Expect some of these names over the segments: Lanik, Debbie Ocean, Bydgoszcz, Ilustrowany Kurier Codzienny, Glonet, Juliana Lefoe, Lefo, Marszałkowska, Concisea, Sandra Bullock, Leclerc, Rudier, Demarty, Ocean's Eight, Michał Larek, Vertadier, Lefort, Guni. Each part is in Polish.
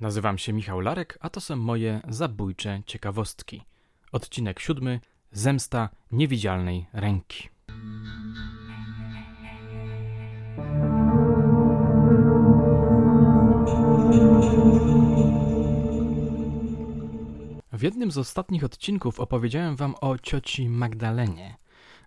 Nazywam się Michał Larek, a to są moje zabójcze ciekawostki. Odcinek 7. Zemsta niewidzialnej ręki. W jednym z ostatnich odcinków opowiedziałem wam o cioci Magdalenie.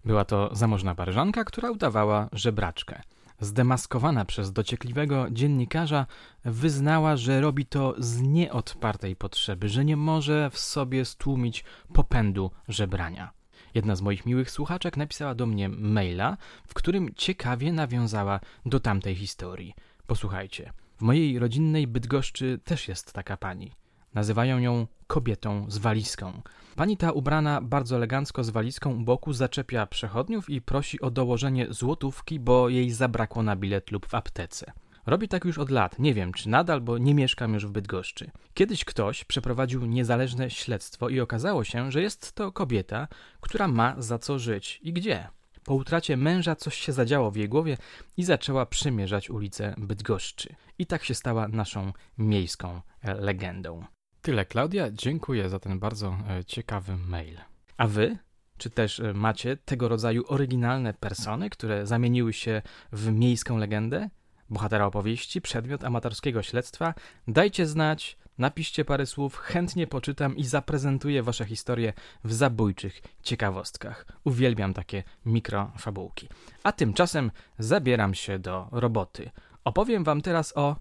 Była to zamożna paryżanka, która udawała żebraczkę. Zdemaskowana przez dociekliwego dziennikarza, wyznała, że robi to z nieodpartej potrzeby, że nie może w sobie stłumić popędu żebrania. Jedna z moich miłych słuchaczek napisała do mnie maila, w którym ciekawie nawiązała do tamtej historii. Posłuchajcie, w mojej rodzinnej Bydgoszczy też jest taka pani. Nazywają ją kobietą z walizką. Pani ta ubrana bardzo elegancko z walizką u boku zaczepia przechodniów i prosi o dołożenie złotówki, bo jej zabrakło na bilet lub w aptece. Robi tak już od lat, nie wiem czy nadal, bo nie mieszkam już w Bydgoszczy. Kiedyś ktoś przeprowadził niezależne śledztwo i okazało się, że jest to kobieta, która ma za co żyć i gdzie. Po utracie męża coś się zadziało w jej głowie i zaczęła przemierzać ulice Bydgoszczy. I tak się stała naszą miejską legendą. Tyle, Klaudia. Dziękuję za ten bardzo ciekawy mail. A wy? Czy też macie tego rodzaju oryginalne persony, które zamieniły się w miejską legendę? Bohatera opowieści, przedmiot amatorskiego śledztwa? Dajcie znać, napiszcie parę słów, chętnie poczytam i zaprezentuję wasze historie w zabójczych ciekawostkach. Uwielbiam takie mikrofabułki. A tymczasem zabieram się do roboty. Opowiem wam teraz o...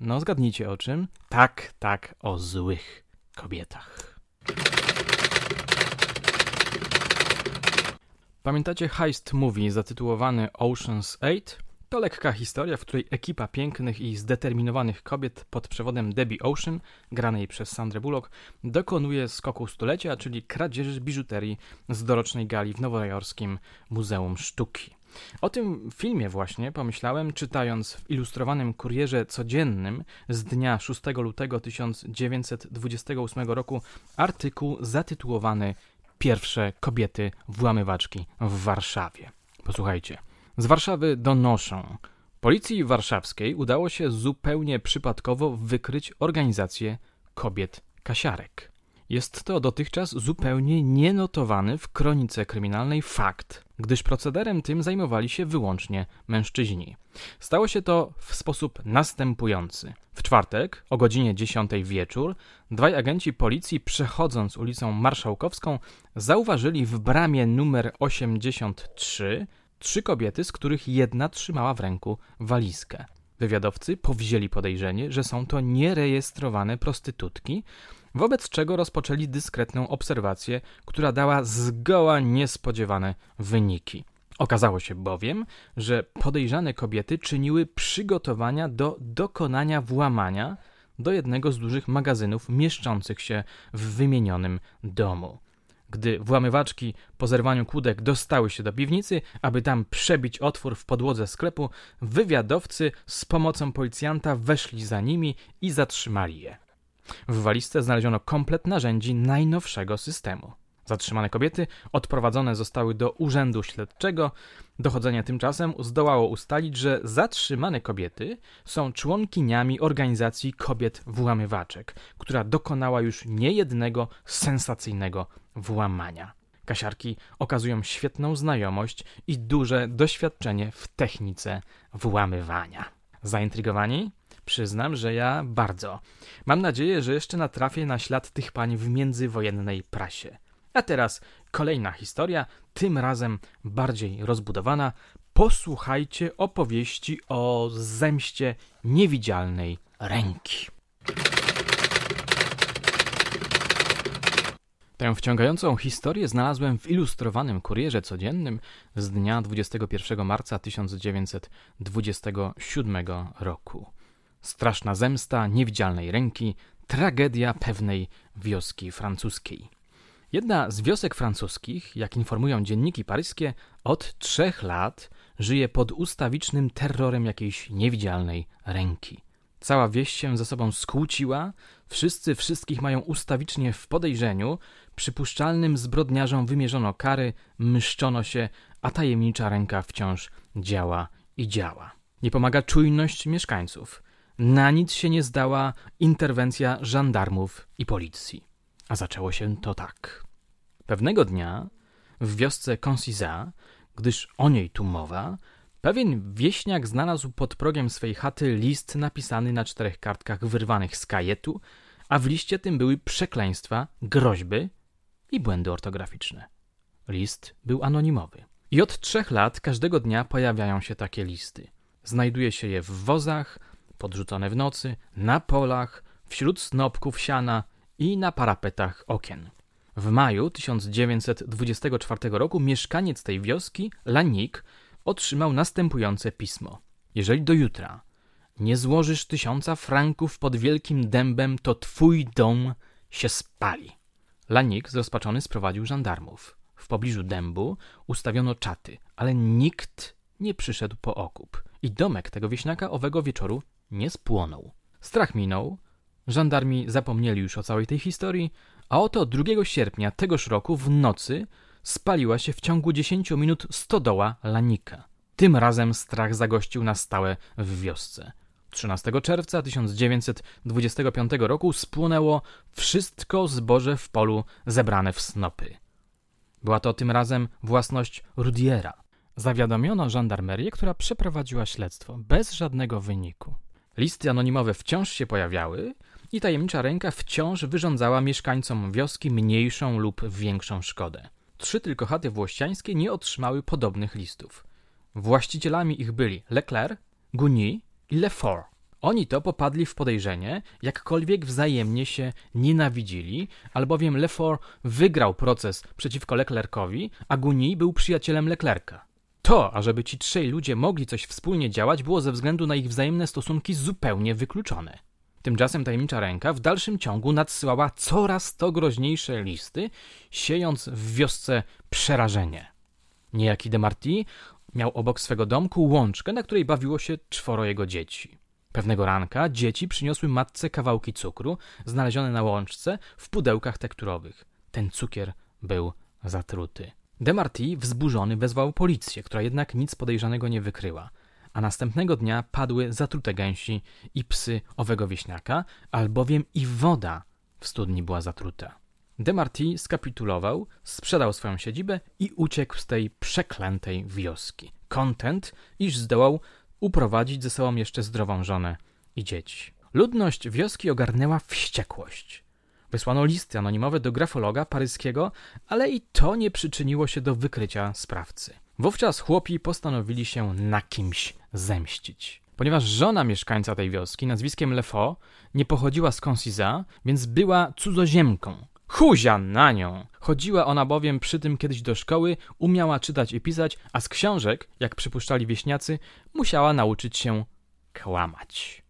No zgadnijcie o czym? Tak, o złych kobietach. Pamiętacie heist movie zatytułowany Ocean's Eight? To lekka historia, w której ekipa pięknych i zdeterminowanych kobiet pod przewodem Debbie Ocean, granej przez Sandrę Bullock, dokonuje skoku stulecia, czyli kradzieży biżuterii z dorocznej gali w nowojorskim Muzeum Sztuki. O tym filmie właśnie pomyślałem, czytając w Ilustrowanym Kurierze Codziennym z dnia 6 lutego 1928 roku artykuł zatytułowany Pierwsze kobiety włamywaczki w Warszawie. Posłuchajcie. Z Warszawy donoszą. Policji warszawskiej udało się zupełnie przypadkowo wykryć organizację kobiet kasiarek. Jest to dotychczas zupełnie nienotowany w kronice kryminalnej fakt, gdyż procederem tym zajmowali się wyłącznie mężczyźni. Stało się to w sposób następujący. W czwartek o godzinie 10 wieczór dwaj agenci policji, przechodząc ulicą Marszałkowską, zauważyli w bramie numer 83 trzy kobiety, z których jedna trzymała w ręku walizkę. Wywiadowcy powzięli podejrzenie, że są to nierejestrowane prostytutki, wobec czego rozpoczęli dyskretną obserwację, która dała zgoła niespodziewane wyniki. Okazało się bowiem, że podejrzane kobiety czyniły przygotowania do dokonania włamania do jednego z dużych magazynów mieszczących się w wymienionym domu. Gdy włamywaczki po zerwaniu kłódek dostały się do piwnicy, aby tam przebić otwór w podłodze sklepu, wywiadowcy z pomocą policjanta weszli za nimi i zatrzymali je. W walizce znaleziono komplet narzędzi najnowszego systemu. Zatrzymane kobiety odprowadzone zostały do urzędu śledczego. Dochodzenie tymczasem zdołało ustalić, że zatrzymane kobiety są członkiniami organizacji kobiet włamywaczek, która dokonała już niejednego sensacyjnego włamania. Kasiarki okazują świetną znajomość i duże doświadczenie w technice włamywania. Zaintrygowani? Przyznam, że ja bardzo. Mam nadzieję, że jeszcze natrafię na ślad tych pań w międzywojennej prasie. A teraz kolejna historia, tym razem bardziej rozbudowana. Posłuchajcie opowieści o zemście niewidzialnej ręki. Tę wciągającą historię znalazłem w Ilustrowanym Kurierze Codziennym z dnia 21 marca 1927 roku. Straszna zemsta niewidzialnej ręki, tragedia pewnej wioski francuskiej. Jedna z wiosek francuskich, jak informują dzienniki paryskie, od 3 lat żyje pod ustawicznym terrorem jakiejś niewidzialnej ręki. Cała wieś się ze sobą skłóciła, wszyscy wszystkich mają ustawicznie w podejrzeniu, przypuszczalnym zbrodniarzom wymierzono kary, mszczono się, a tajemnicza ręka wciąż działa i działa. Nie pomaga czujność mieszkańców. Na nic się nie zdała interwencja żandarmów i policji. A zaczęło się to tak. Pewnego dnia w wiosce Concisea, gdyż o niej tu mowa, pewien wieśniak znalazł pod progiem swej chaty list napisany na 4 kartkach wyrwanych z kajetu, a w liście tym były przekleństwa, groźby i błędy ortograficzne. List był anonimowy. I od 3 lat każdego dnia pojawiają się takie listy. Znajduje się je w wozach, podrzucone w nocy, na polach, wśród snopków siana i na parapetach okien. W maju 1924 roku mieszkaniec tej wioski, Lanik, otrzymał następujące pismo. Jeżeli do jutra nie złożysz 1000 franków pod wielkim dębem, to twój dom się spali. Lanik zrozpaczony sprowadził żandarmów. W pobliżu dębu ustawiono czaty, ale nikt nie przyszedł po okup. I domek tego wieśniaka owego wieczoru nie spłonął. Strach minął, żandarmi zapomnieli już o całej tej historii, a oto 2 sierpnia tegoż roku w nocy spaliła się w ciągu 10 minut stodoła Lanika. Tym razem strach zagościł na stałe w wiosce. 13 czerwca 1925 roku spłonęło wszystko zboże w polu zebrane w snopy. Była to tym razem własność Rudiera. Zawiadomiono żandarmerię, która przeprowadziła śledztwo bez żadnego wyniku. Listy anonimowe wciąż się pojawiały i tajemnicza ręka wciąż wyrządzała mieszkańcom wioski mniejszą lub większą szkodę. 3 tylko chaty włościańskie nie otrzymały podobnych listów. Właścicielami ich byli Leclerc, Guni i Lefort. Oni to popadli w podejrzenie, jakkolwiek wzajemnie się nienawidzili, albowiem Lefort wygrał proces przeciwko Leclercowi, a Guni był przyjacielem Leclerca. To, ażeby ci 3 ludzie mogli coś wspólnie działać, było ze względu na ich wzajemne stosunki zupełnie wykluczone. Tymczasem tajemnicza ręka w dalszym ciągu nadsyłała coraz to groźniejsze listy, siejąc w wiosce przerażenie. Niejaki Demarty miał obok swego domku łączkę, na której bawiło się 4 jego dzieci. Pewnego ranka dzieci przyniosły matce kawałki cukru znalezione na łączce w pudełkach tekturowych. Ten cukier był zatruty. Demarty wzburzony wezwał policję, która jednak nic podejrzanego nie wykryła. A następnego dnia padły zatrute gęsi i psy owego wieśniaka, albowiem i woda w studni była zatruta. Demarty skapitulował, sprzedał swoją siedzibę i uciekł z tej przeklętej wioski. Kontent, iż zdołał uprowadzić ze sobą jeszcze zdrową żonę i dzieci. Ludność wioski ogarnęła wściekłość. Wysłano listy anonimowe do grafologa paryskiego, ale i to nie przyczyniło się do wykrycia sprawcy. Wówczas chłopi postanowili się na kimś zemścić. Ponieważ żona mieszkańca tej wioski nazwiskiem Lefo nie pochodziła z Concisea, więc była cudzoziemką. Huzia na nią! Chodziła ona bowiem przy tym kiedyś do szkoły, umiała czytać i pisać, a z książek, jak przypuszczali wieśniacy, musiała nauczyć się kłamać.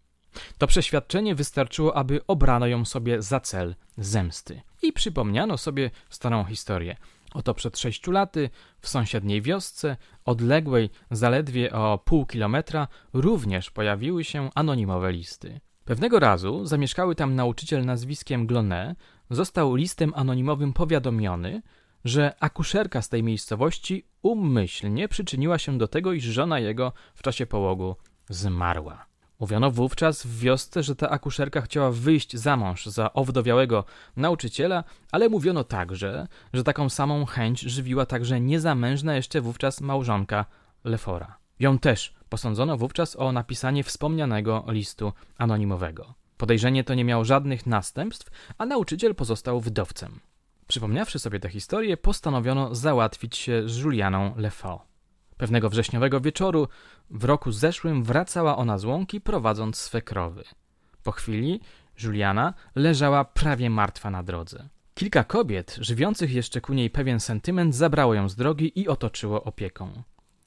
To przeświadczenie wystarczyło, aby obrano ją sobie za cel zemsty. I przypomniano sobie starą historię. Oto przed 6 laty w sąsiedniej wiosce, odległej zaledwie o pół kilometra, również pojawiły się anonimowe listy. Pewnego razu zamieszkały tam nauczyciel nazwiskiem Glonet został listem anonimowym powiadomiony, że akuszerka z tej miejscowości umyślnie przyczyniła się do tego, iż żona jego w czasie połogu zmarła. Mówiono wówczas w wiosce, że ta akuszerka chciała wyjść za mąż za owdowiałego nauczyciela, ale mówiono także, że taką samą chęć żywiła także niezamężna jeszcze wówczas małżonka Lefora. Ją też posądzono wówczas o napisanie wspomnianego listu anonimowego. Podejrzenie to nie miało żadnych następstw, a nauczyciel pozostał wdowcem. Przypomniawszy sobie tę historię, postanowiono załatwić się z Julianą Lefoe. Pewnego wrześniowego wieczoru w roku zeszłym wracała ona z łąki, prowadząc swe krowy. Po chwili Juliana leżała prawie martwa na drodze. Kilka kobiet, żywiących jeszcze ku niej pewien sentyment, zabrało ją z drogi i otoczyło opieką.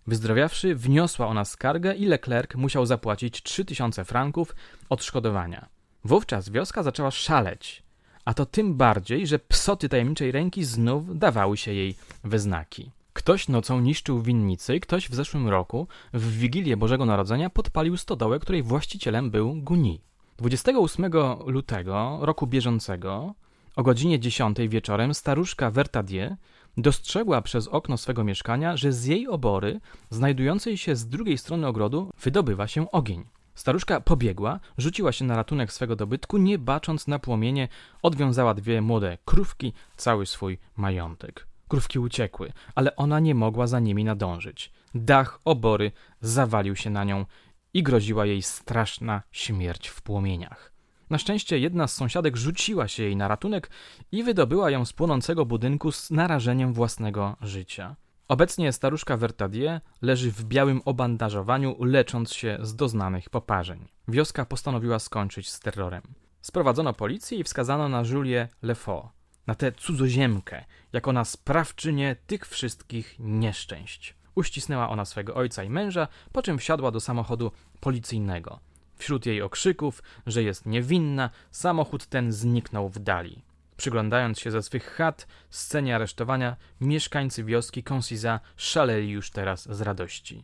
Wyzdrowiawszy, wniosła ona skargę i Leclerc musiał zapłacić 3000 franków odszkodowania. Wówczas wioska zaczęła szaleć, a to tym bardziej, że psoty tajemniczej ręki znów dawały się jej we znaki. Ktoś nocą niszczył winnicy i ktoś w zeszłym roku, w Wigilię Bożego Narodzenia, podpalił stodołę, której właścicielem był Guni. 28 lutego roku bieżącego o godzinie 10 wieczorem staruszka Vertadier dostrzegła przez okno swego mieszkania, że z jej obory, znajdującej się z drugiej strony ogrodu, wydobywa się ogień. Staruszka pobiegła, rzuciła się na ratunek swego dobytku, nie bacząc na płomienie, odwiązała dwie młode krówki, cały swój majątek. Krówki uciekły, ale ona nie mogła za nimi nadążyć. Dach obory zawalił się na nią i groziła jej straszna śmierć w płomieniach. Na szczęście jedna z sąsiadek rzuciła się jej na ratunek i wydobyła ją z płonącego budynku z narażeniem własnego życia. Obecnie staruszka Vertadier leży w białym obandażowaniu, lecząc się z doznanych poparzeń. Wioska postanowiła skończyć z terrorem. Sprowadzono policję i wskazano na Julię Lefoe, na tę cudzoziemkę, jako na sprawczynię tych wszystkich nieszczęść. Uścisnęła ona swego ojca i męża, po czym wsiadła do samochodu policyjnego. Wśród jej okrzyków, że jest niewinna, samochód ten zniknął w dali. Przyglądając się ze swych chat scenie aresztowania, mieszkańcy wioski Concisea szaleli już teraz z radości.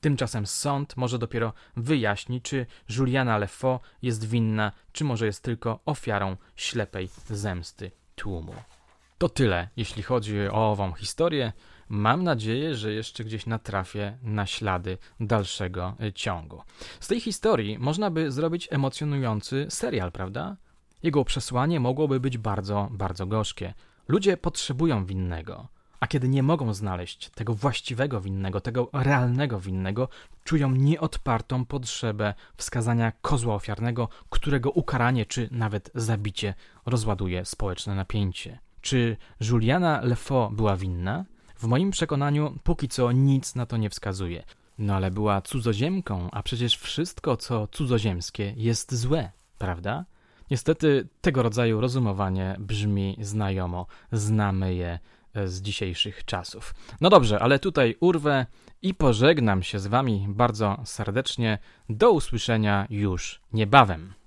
Tymczasem sąd może dopiero wyjaśni, czy Juliana Lefoe jest winna, czy może jest tylko ofiarą ślepej zemsty tłumu. To tyle, jeśli chodzi o ową historię. Mam nadzieję, że jeszcze gdzieś natrafię na ślady dalszego ciągu. Z tej historii można by zrobić emocjonujący serial, prawda? Jego przesłanie mogłoby być bardzo, bardzo gorzkie. Ludzie potrzebują winnego, a kiedy nie mogą znaleźć tego właściwego winnego, tego realnego winnego, czują nieodpartą potrzebę wskazania kozła ofiarnego, którego ukaranie czy nawet zabicie rozładuje społeczne napięcie. Czy Juliana Lefoe była winna? W moim przekonaniu póki co nic na to nie wskazuje. No ale była cudzoziemką, a przecież wszystko, co cudzoziemskie, jest złe, prawda? Niestety tego rodzaju rozumowanie brzmi znajomo, znamy je z dzisiejszych czasów. No dobrze, ale tutaj urwę i pożegnam się z wami bardzo serdecznie. Do usłyszenia już niebawem.